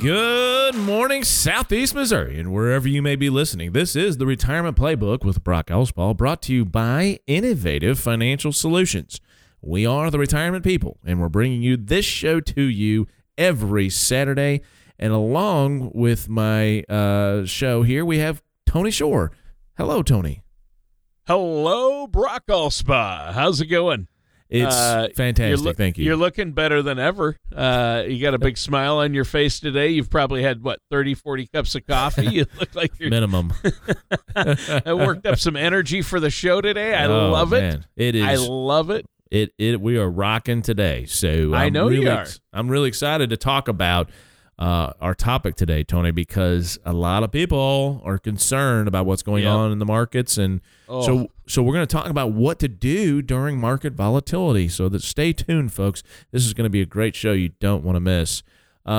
Good morning, Southeast Missouri, and wherever you may be listening. This is the Retirement Playbook with Brock Allspaugh, brought to you by Innovative Financial Solutions. We are the retirement people, and we're bringing you this show to you every Saturday. And along with my show here, we have Tony Shore. Hello, Tony. Hello, Brock Allspaugh. How's it going? It's fantastic. Thank you. You're looking better than ever. You got a big smile on your face today. You've probably had, 30-40 cups of coffee? You look like you're... Minimum. I worked up some energy for the show today. I love it. We are rocking today. So I'm really excited to talk about our topic today, Tony, because a lot of people are concerned about what's going on in the markets. And so we're going to talk about what to do during market volatility. So that stay tuned, folks. This is going to be a great show you don't want to miss.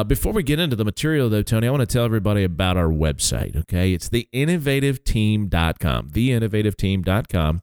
Before we get into the material, though, Tony, I want to tell everybody about our website, okay? It's theinnovativeteam.com, theinnovativeteam.com.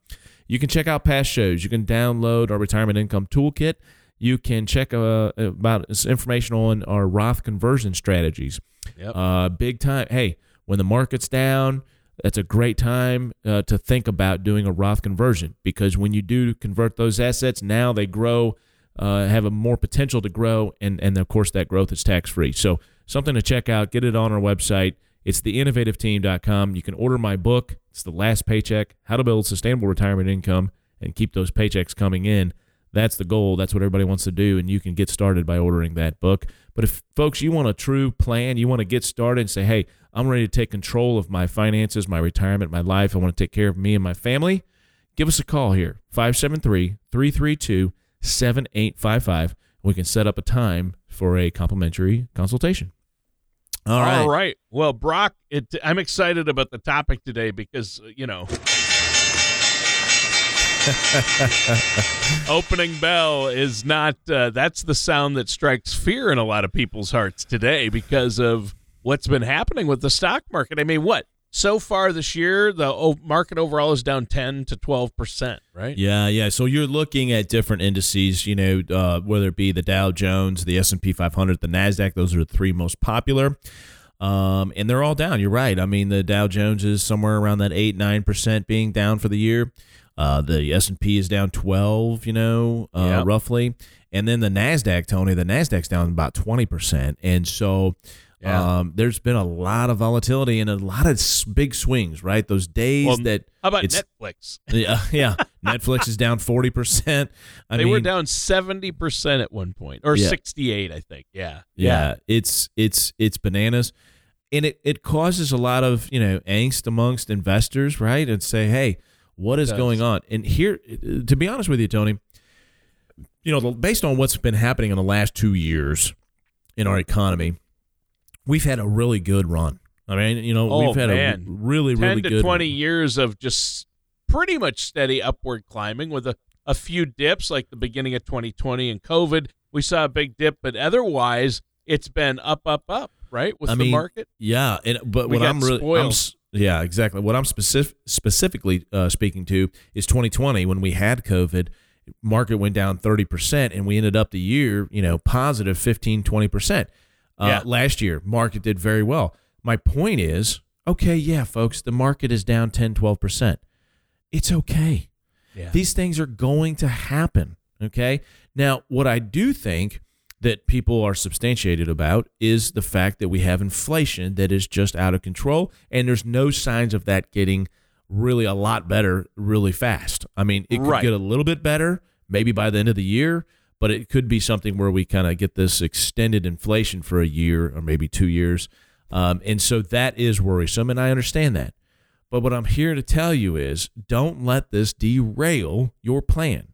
You can check out past shows. You can download our Retirement Income Toolkit. You can check about information on our Roth conversion strategies. Yep. Big time. Hey, when the market's down, that's a great time to think about doing a Roth conversion, because when you do convert those assets, now they grow, have a more potential to grow, and of course that growth is tax-free. So something to check out. Get it on our website. It's theinnovativeteam.com. You can order my book. It's The Last Paycheck, How to Build Sustainable Retirement Income and Keep Those Paychecks Coming In. That's the goal. That's what everybody wants to do, and you can get started by ordering that book. But if, folks, you want a true plan, you want to get started and say, hey, I'm ready to take control of my finances, my retirement, my life. I want to take care of me and my family. Give us a call here, 573-332-7855. We can set up a time for a complimentary consultation. All right. Well, Brock, I'm excited about the topic today because, opening bell is not, that's the sound that strikes fear in a lot of people's hearts today because of what's been happening with the stock market. I mean, so far this year, the market overall is down 10 to 12%, right? Yeah. So you're looking at different indices, whether it be the Dow Jones, the S&P 500, the NASDAQ. Those are the three most popular. And they're all down. You're right. I mean, the Dow Jones is somewhere around that 8%, 9% being down for the year. The S&P is down 12, roughly. And then the NASDAQ, Tony, the NASDAQ's down about 20%. And so there's been a lot of volatility and a lot of big swings, right? Those days how about Netflix? Yeah. Netflix is down 40%. They were down 70% at one point, or 68, I think. Yeah. It's bananas. And it causes a lot of, angst amongst investors, right? And say, hey, what is going on? And here, to be honest with you, Tony, based on what's been happening in the last 2 years in our economy, we've had a really good run. I mean, we've had a really, really good 10 to 20 years of just pretty much steady upward climbing with a few dips like the beginning of 2020 and COVID. We saw a big dip, but otherwise it's been up, up, up, right, with the market? Yeah, but what I'm really – yeah, exactly. What I'm specifically speaking to is 2020, when we had COVID, market went down 30%, and we ended up the year, positive 15, 20%. Last year, market did very well. My point is, folks, the market is down 10, 12%. It's okay. Yeah. These things are going to happen, okay? Now, what I do think that people are substantiated about is the fact that we have inflation that is just out of control, and there's no signs of that getting really a lot better really fast. I mean, it could get a little bit better, maybe by the end of the year, but it could be something where we kind of get this extended inflation for a year or maybe 2 years. And so that is worrisome, and I understand that. But what I'm here to tell you is don't let this derail your plan.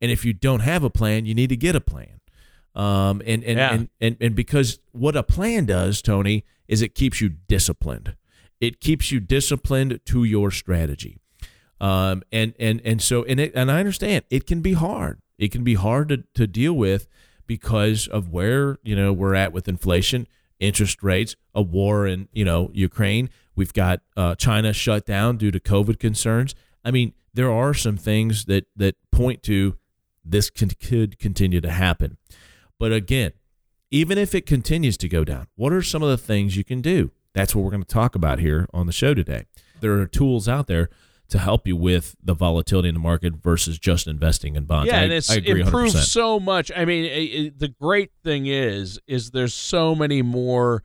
And if you don't have a plan, you need to get a plan. And because what a plan does, Tony, is it keeps you disciplined. It keeps you disciplined to your strategy. And I understand it can be hard. It can be hard to deal with because of where, you know, we're at with inflation, interest rates, a war in, you know, Ukraine. We've got China shut down due to COVID concerns. I mean, there are some things that point to this could continue to happen. But again, even if it continues to go down, what are some of the things you can do? That's what we're going to talk about here on the show today. There are tools out there to help you with the volatility in the market versus just investing in bonds. Yeah, and it's improved 100%. So much. I mean, the great thing is there's so many more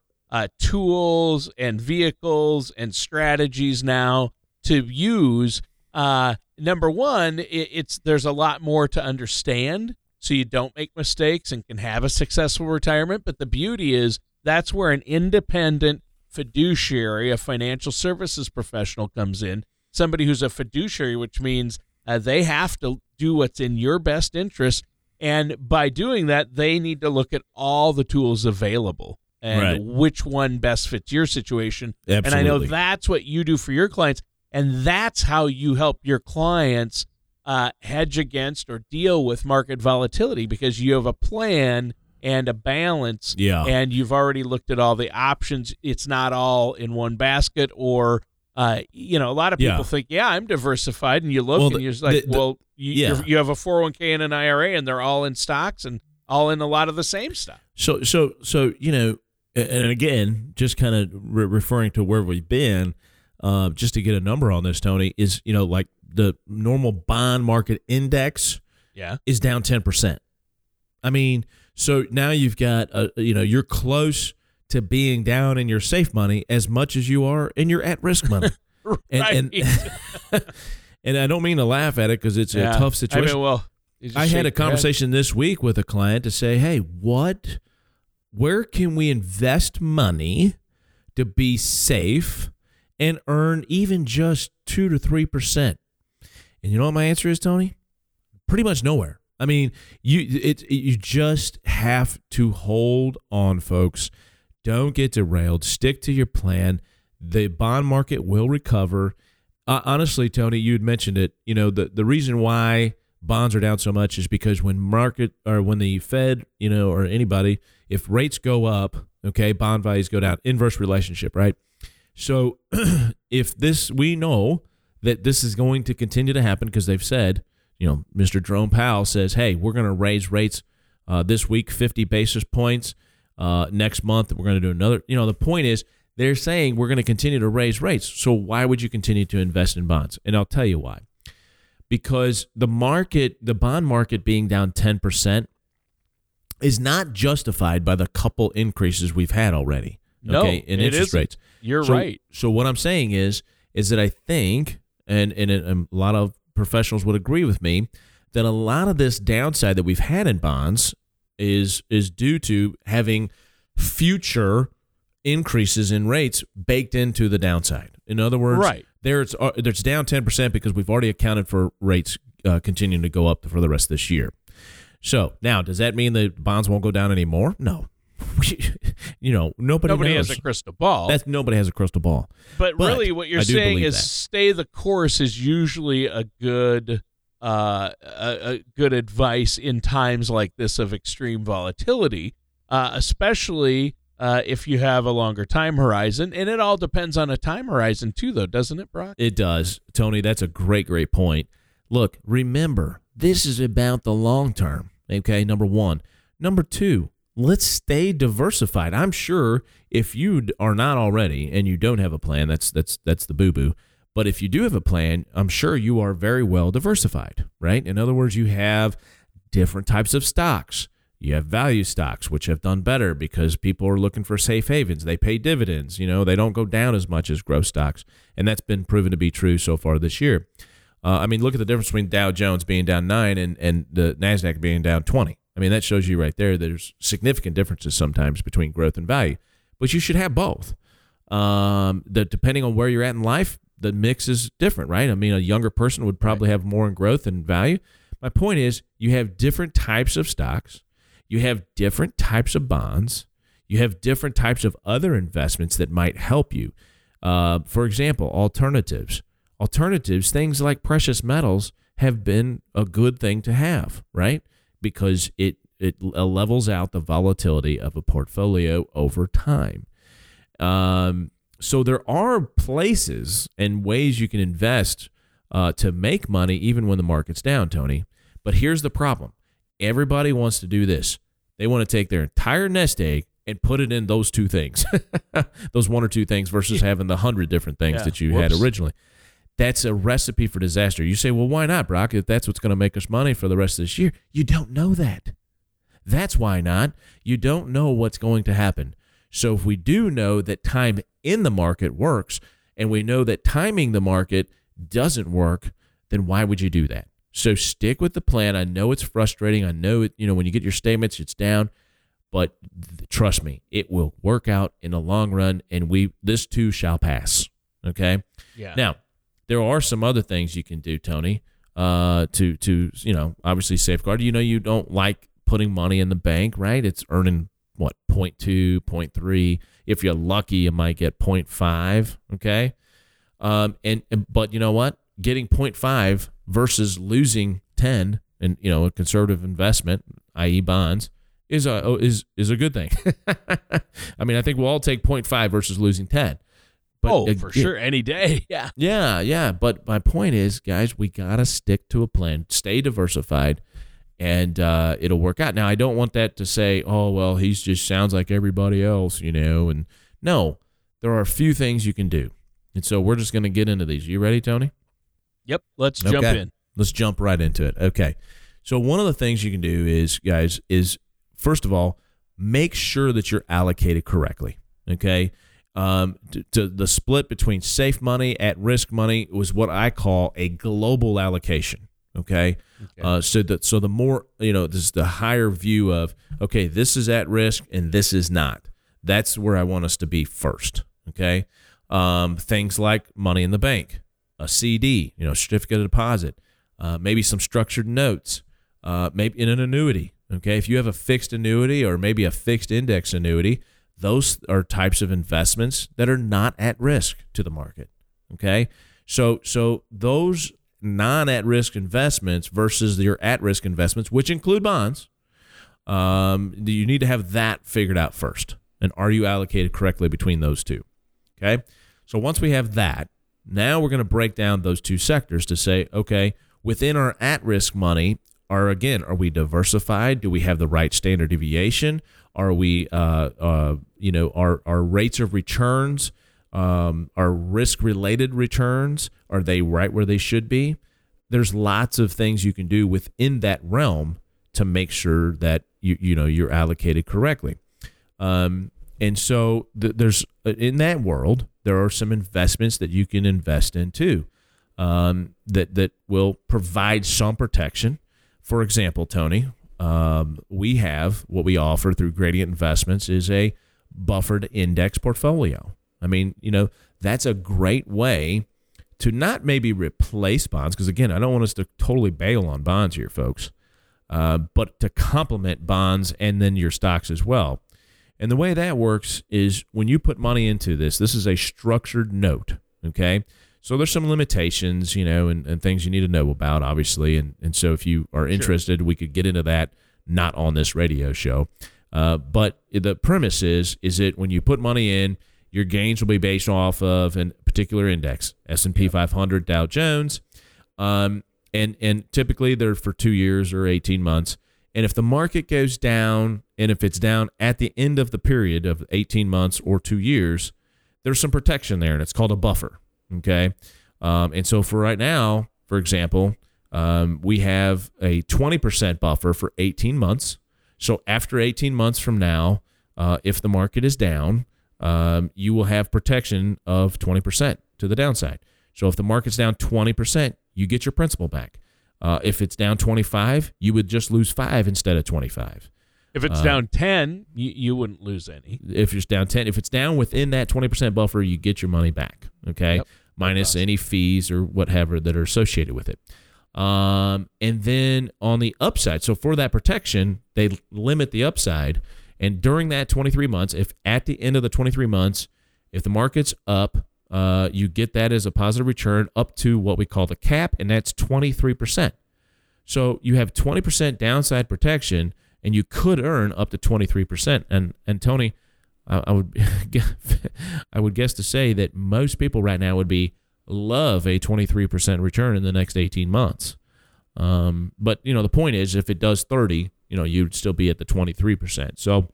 tools and vehicles and strategies now to use. Number one, there's a lot more to understand, so you don't make mistakes and can have a successful retirement. But the beauty is that's where an independent fiduciary, a financial services professional, comes in. Somebody who's a fiduciary, which means they have to do what's in your best interest. And by doing that, they need to look at all the tools available and which one best fits your situation. Absolutely. And I know that's what you do for your clients. And that's how you help your clients hedge against or deal with market volatility, because you have a plan and a balance. Yeah. And you've already looked at all the options. It's not all in one basket or... a lot of people think, I'm diversified, and you look and you're like, you have a 401k and an IRA, and they're all in stocks and all in a lot of the same stuff. So you know, and again, just kind of referring to where we've been, just to get a number on this, Tony, is, you know, like the normal bond market index is down 10%. I mean, so now you've got, you're close to being down in your safe money as much as you are in your at-risk money. And I don't mean to laugh at it, because it's a tough situation. I mean, I had a conversation this week with a client to say, hey, where can we invest money to be safe and earn even just 2 to 3%? And you know what my answer is, Tony? Pretty much nowhere. I mean, you just have to hold on, folks. Don't get derailed. Stick to your plan. The bond market will recover. Honestly, Tony, you had mentioned it. You know, the reason why bonds are down so much is because when the Fed, you know, or anybody, if rates go up, okay, bond values go down. Inverse relationship, right? So if we know that this is going to continue to happen, because they've said, you know, Mr. Jerome Powell says, hey, we're going to raise rates this week 50 basis points. Next month, we're going to do another. You know, the point is they're saying we're going to continue to raise rates. So why would you continue to invest in bonds? And I'll tell you why. Because the bond market being down 10% is not justified by the couple increases we've had already. Okay, in interest rates. You're right. So what I'm saying is that I think, and a lot of professionals would agree with me, that a lot of this downside that we've had in bonds is due to having future increases in rates baked into the downside. In other words, there's down 10% because we've already accounted for rates continuing to go up for the rest of this year. So now, does that mean the bonds won't go down anymore? No. You know, nobody knows. Has a crystal ball. Nobody has a crystal ball. But really what you're saying is stay the course is usually a good... good advice in times like this of extreme volatility, especially if you have a longer time horizon. And it all depends on a time horizon too, though, doesn't it, Brock? It does. Tony, that's a great, great point. Look, remember, this is about the long term, okay, number one. Number two, let's stay diversified. I'm sure if you are not already and you don't have a plan, that's the boo-boo. But if you do have a plan, I'm sure you are very well diversified, right? In other words, you have different types of stocks. You have value stocks, which have done better because people are looking for safe havens. They pay dividends. You know, they don't go down as much as growth stocks. And that's been proven to be true so far this year. I mean, look at the difference between Dow Jones being down 9 and the NASDAQ being down 20. I mean, that shows you right there there's significant differences sometimes between growth and value. But you should have both. Depending on where you're at in life, the mix is different, right? I mean, a younger person would probably have more in growth and value. My point is you have different types of stocks. You have different types of bonds. You have different types of other investments that might help you. For example, alternatives. Alternatives, things like precious metals, have been a good thing to have, right? Because it levels out the volatility of a portfolio over time. So there are places and ways you can invest to make money even when the market's down, Tony. But here's the problem. Everybody wants to do this. They want to take their entire nest egg and put it in those two things, those one or two things versus having the 100 different things that you had originally. That's a recipe for disaster. You say, well, why not, Brock? If that's what's going to make us money for the rest of this year, you don't know that. That's why not. You don't know what's going to happen. So if we do know that time in the market works and we know that timing the market doesn't work, then why would you do that? So stick with the plan. I know it's frustrating. I know it, when you get your statements, it's down. But trust me, it will work out in the long run, and this too shall pass. Okay? Yeah. Now, there are some other things you can do, Tony, to obviously safeguard. You don't like putting money in the bank, right? It's earning, 0.2, 0.3. If you're lucky, you might get 0.5, okay? But you know what? Getting 0.5 versus losing 10 and, a conservative investment, i.e. bonds, is a good thing. I mean, I think we'll all take 0.5 versus losing 10. But sure, any day. Yeah. Yeah. But my point is, guys, we got to stick to a plan, stay diversified, and it'll work out. Now, I don't want that to say, oh, well, he just sounds like everybody else, and no, there are a few things you can do. And so we're just going to get into these. You ready, Tony? Yep. Let's jump in. Let's jump right into it. Okay. So one of the things you can do is, guys, first of all, make sure that you're allocated correctly. Okay. To the split between safe money, at-risk money was what I call a global allocation. Okay. So the more, this is the higher view of, okay, this is at risk and this is not. That's where I want us to be first. Okay. Things like money in the bank, a CD, certificate of deposit, maybe some structured notes, maybe in an annuity. Okay. If you have a fixed annuity or maybe a fixed index annuity, those are types of investments that are not at risk to the market, okay? So those non-at-risk investments versus your at-risk investments, which include bonds, you need to have that figured out first. And are you allocated correctly between those two, okay? So once we have that, now we're going to break down those two sectors to say, okay, within our at-risk money, are we diversified? Do we have the right standard deviation? Are we, our rates of returns, our risk-related returns, are they right where they should be? There's lots of things you can do within that realm to make sure that you're allocated correctly. And so there's in that world there are some investments that you can invest in too, that will provide some protection. For example, Tony. We have what we offer through Gradient Investments is a buffered index portfolio. I mean, that's a great way to not maybe replace bonds, because, again, I don't want us to totally bail on bonds here, folks, but to complement bonds and then your stocks as well. And the way that works is when you put money into this is a structured note, okay? So there's some limitations, and things you need to know about, obviously. And so if you are interested, we could get into that, not on this radio show. But the premise is that when you put money in, your gains will be based off of a particular index, S&P 500, Dow Jones. And typically they're for 2 years or 18 months. And if the market goes down, and if it's down at the end of the period of 18 months or 2 years, there's some protection there, and it's called a buffer. Okay. And so for right now, for example, we have a 20% buffer for 18 months. So after 18 months from now, if the market is down, you will have protection of 20% to the downside. So if the market's down 20%, you get your principal back. If it's down 25, you would just lose 5 instead of 25. If it's down 10, you wouldn't lose any. If it's down 10, if it's down within that 20% buffer, you get your money back, okay? Yep. Minus any fees or whatever that are associated with it. And then on the upside, so for that protection, they limit the upside. And during that 23 months, if at the end of the 23 months, if the market's up, you get that as a positive return up to what we call the cap, and that's 23%. So you have 20% downside protection, and you could earn up to 23%. And Tony, I would guess to say that most people right now would be love a 23% return in the next 18 months. But you know, the point is, if it does 30, you know, you'd still be at the 23%. So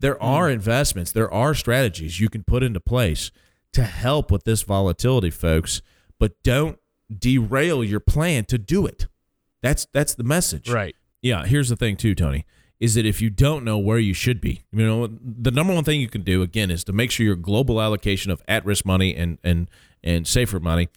there are investments, there are strategies you can put into place to help with this volatility, folks. But don't derail your plan to do it. That's the message, right? Yeah, here's the thing too, Tony, is that if you don't know where you should be, you know, the number one thing you can do, again, is to make sure your global allocation of at-risk money and safer money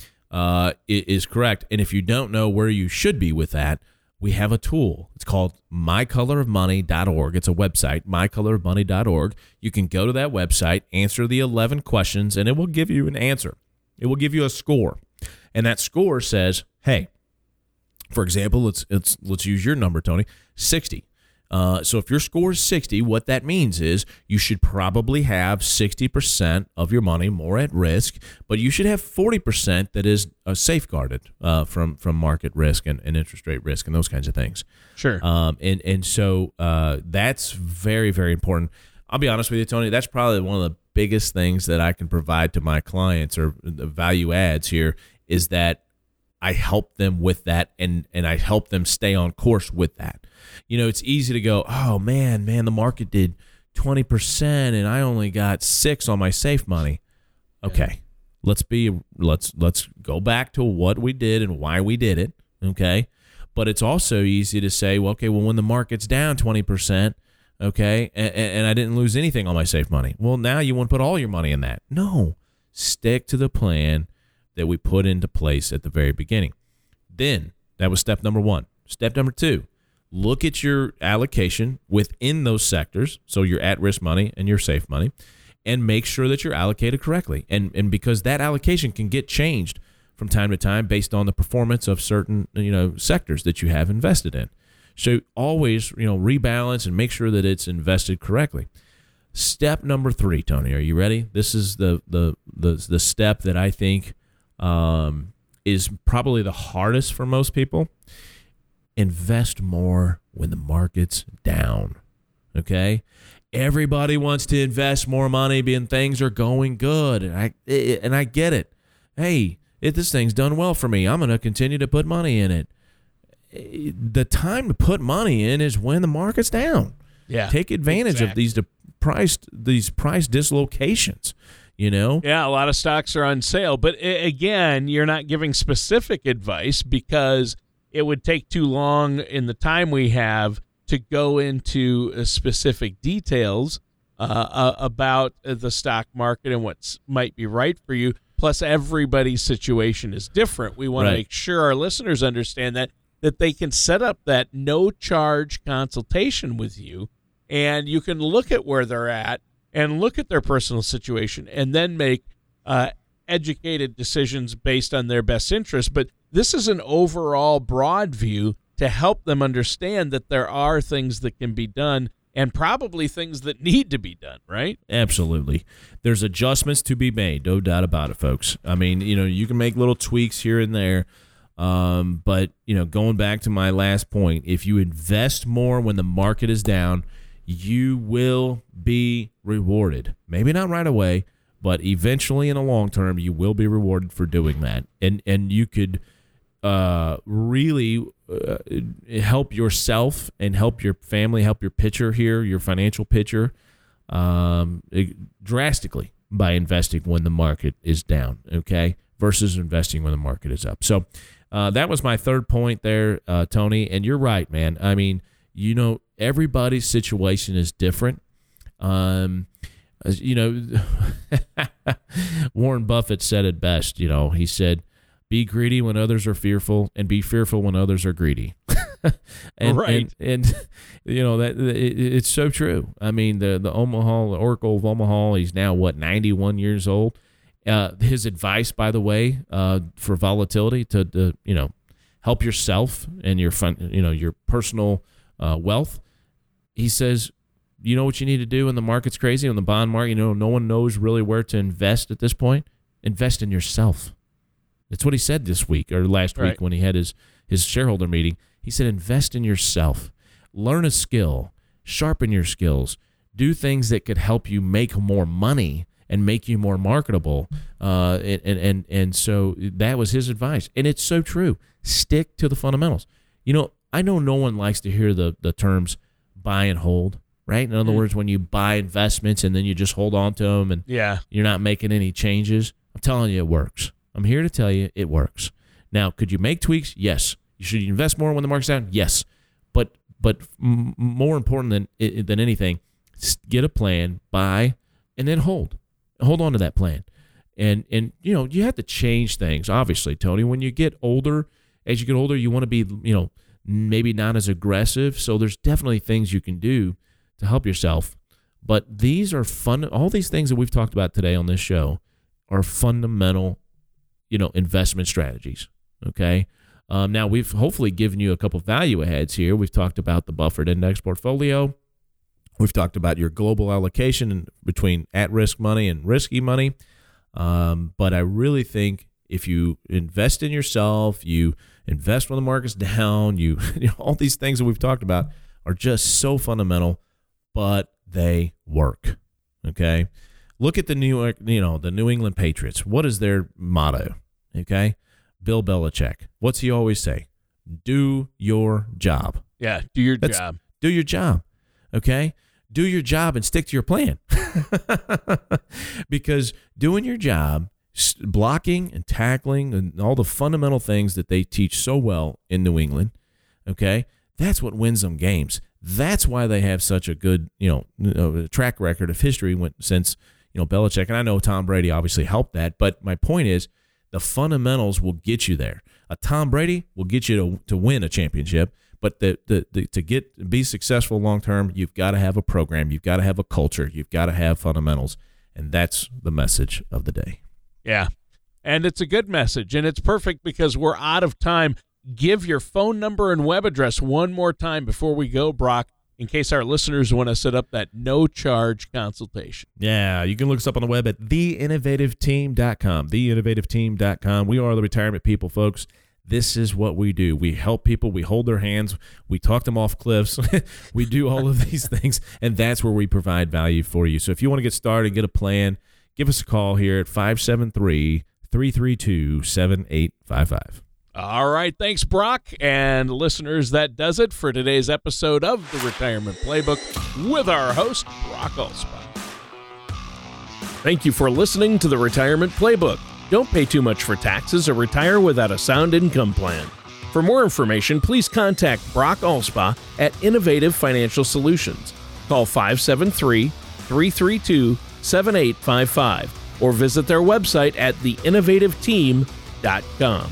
is correct. And if you don't know where you should be with that, we have a tool. It's called mycolorofmoney.org. It's a website, mycolorofmoney.org. You can go to that website, answer the 11 questions, and it will give you an answer. It will give you a score. And that score says, hey, for example, let's use your number, Tony, 60. So if your score is 60, what that means is you should probably have 60% of your money more at risk, but you should have 40% that is safeguarded from market risk and interest rate risk and those kinds of things. Sure. So that's very, very important. I'll be honest with you, Tony, that's probably one of the biggest things that I can provide to my clients, or the value adds here, is that I help them with that, and I help them stay on course with that. You know, it's easy to go, oh, man, the market did 20% and I only got 6 on my safe money. Okay, yeah. Let's go back to what we did and why we did it, okay? But it's also easy to say, well, okay, well, when the market's down 20%, okay, and I didn't lose anything on my safe money. Well, now you want to put all your money in that. No, stick to the plan that we put into place at the very beginning. Then that was step number 1. Step number 2, look at your allocation within those sectors, so your at-risk money and your safe money, and make sure that you're allocated correctly. And because that allocation can get changed from time to time based on the performance of certain, you know, sectors that you have invested in. So always, you know, rebalance and make sure that it's invested correctly. Step number 3, Tony, are you ready? This is the step that I think is probably the hardest for most people. Invest more when the market's down, okay? Everybody wants to invest more money when things are going good, and I get it. Hey, if this thing's done well for me, I'm going to continue to put money in it. The time to put money in is when the market's down. Yeah, take advantage of these price dislocations. You know? Yeah, a lot of stocks are on sale. But again, you're not giving specific advice because it would take too long in the time we have to go into specific details about the stock market and what might be right for you. Plus, everybody's situation is different. We want to make sure our listeners understand that they can set up that no-charge consultation with you, and you can look at where they're at and look at their personal situation, and then make educated decisions based on their best interest. But this is an overall broad view to help them understand that there are things that can be done and probably things that need to be done, right? Absolutely. There's adjustments to be made, no doubt about it, folks. I mean, you know, you can make little tweaks here and there, but, you know, going back to my last point, if you invest more when the market is down, you will be rewarded. Maybe not right away, but eventually in the long term, you will be rewarded for doing that. And you could really help yourself and help your family, help your picture here, your financial picture, drastically by investing when the market is down, okay, versus investing when the market is up. So that was my third point there, Tony. And you're right, man. I mean, you know, everybody's situation is different. You know, Warren Buffett said it best. You know, he said, Be greedy when others are fearful, and be fearful when others are greedy. And you know that it's so true. I mean, the Oracle of Omaha, he's now 91 years old. His advice, by the way, for volatility to help yourself and your personal wealth. He says, you know what you need to do when the market's crazy, when the bond market, no one knows really where to invest at this point. Invest in yourself. That's what he said this week or last week when he had his shareholder meeting. He said, invest in yourself, learn a skill, sharpen your skills, do things that could help you make more money and make you more marketable. And so that was his advice. And it's so true. Stick to the fundamentals. I know no one likes to hear the terms buy and hold, right? In other words, when you buy investments and then you just hold on to them and you're not making any changes. I'm telling you, it works. I'm here to tell you it works. Now, could you make tweaks? Yes. Should you invest more when the market's down? Yes. But more important than anything, get a plan, buy, and then hold. Hold on to that plan. And you have to change things, obviously, Tony. When you get older, you want to be, maybe not as aggressive. So there's definitely things you can do to help yourself. But these are fun. All these things that we've talked about today on this show are fundamental, investment strategies. Okay. Now we've hopefully given you a couple of value aheads here. We've talked about the buffered index portfolio. We've talked about your global allocation between at-risk money and risky money. But I really think if you invest in yourself, you invest when the market's down, all these things that we've talked about are just so fundamental, but they work. Okay. Look at the New England Patriots. What is their motto? Okay. Bill Belichick. What's he always say? Do your job. Yeah. That's job. Do your job. Okay. Do your job and stick to your plan because doing your job, blocking and tackling and all the fundamental things that they teach so well in New England. Okay. That's what wins them games. That's why they have such a good, track record of history since Belichick. And I know Tom Brady obviously helped that, but my point is the fundamentals will get you there. A Tom Brady will get you to win a championship, but to be successful long-term, you've got to have a program, you've got to have a culture, you've got to have fundamentals. And that's the message of the day. Yeah. And it's a good message, and it's perfect because we're out of time. Give your phone number and web address one more time before we go, Brock, in case our listeners want to set up that no-charge consultation. Yeah, you can look us up on the web at theinnovativeteam.com, theinnovativeteam.com. We are the retirement people, folks. This is what we do. We help people. We hold their hands. We talk them off cliffs. We do all of these things, and that's where we provide value for you. So if you want to get started, get a plan, give us a call here at 573-332-7855. All right. Thanks, Brock. And listeners, that does it for today's episode of The Retirement Playbook with our host, Brock Allspaugh. Thank you for listening to The Retirement Playbook. Don't pay too much for taxes or retire without a sound income plan. For more information, please contact Brock Allspaugh at Innovative Financial Solutions. Call 573-332-7855 or visit their website at theinnovativeteam.com.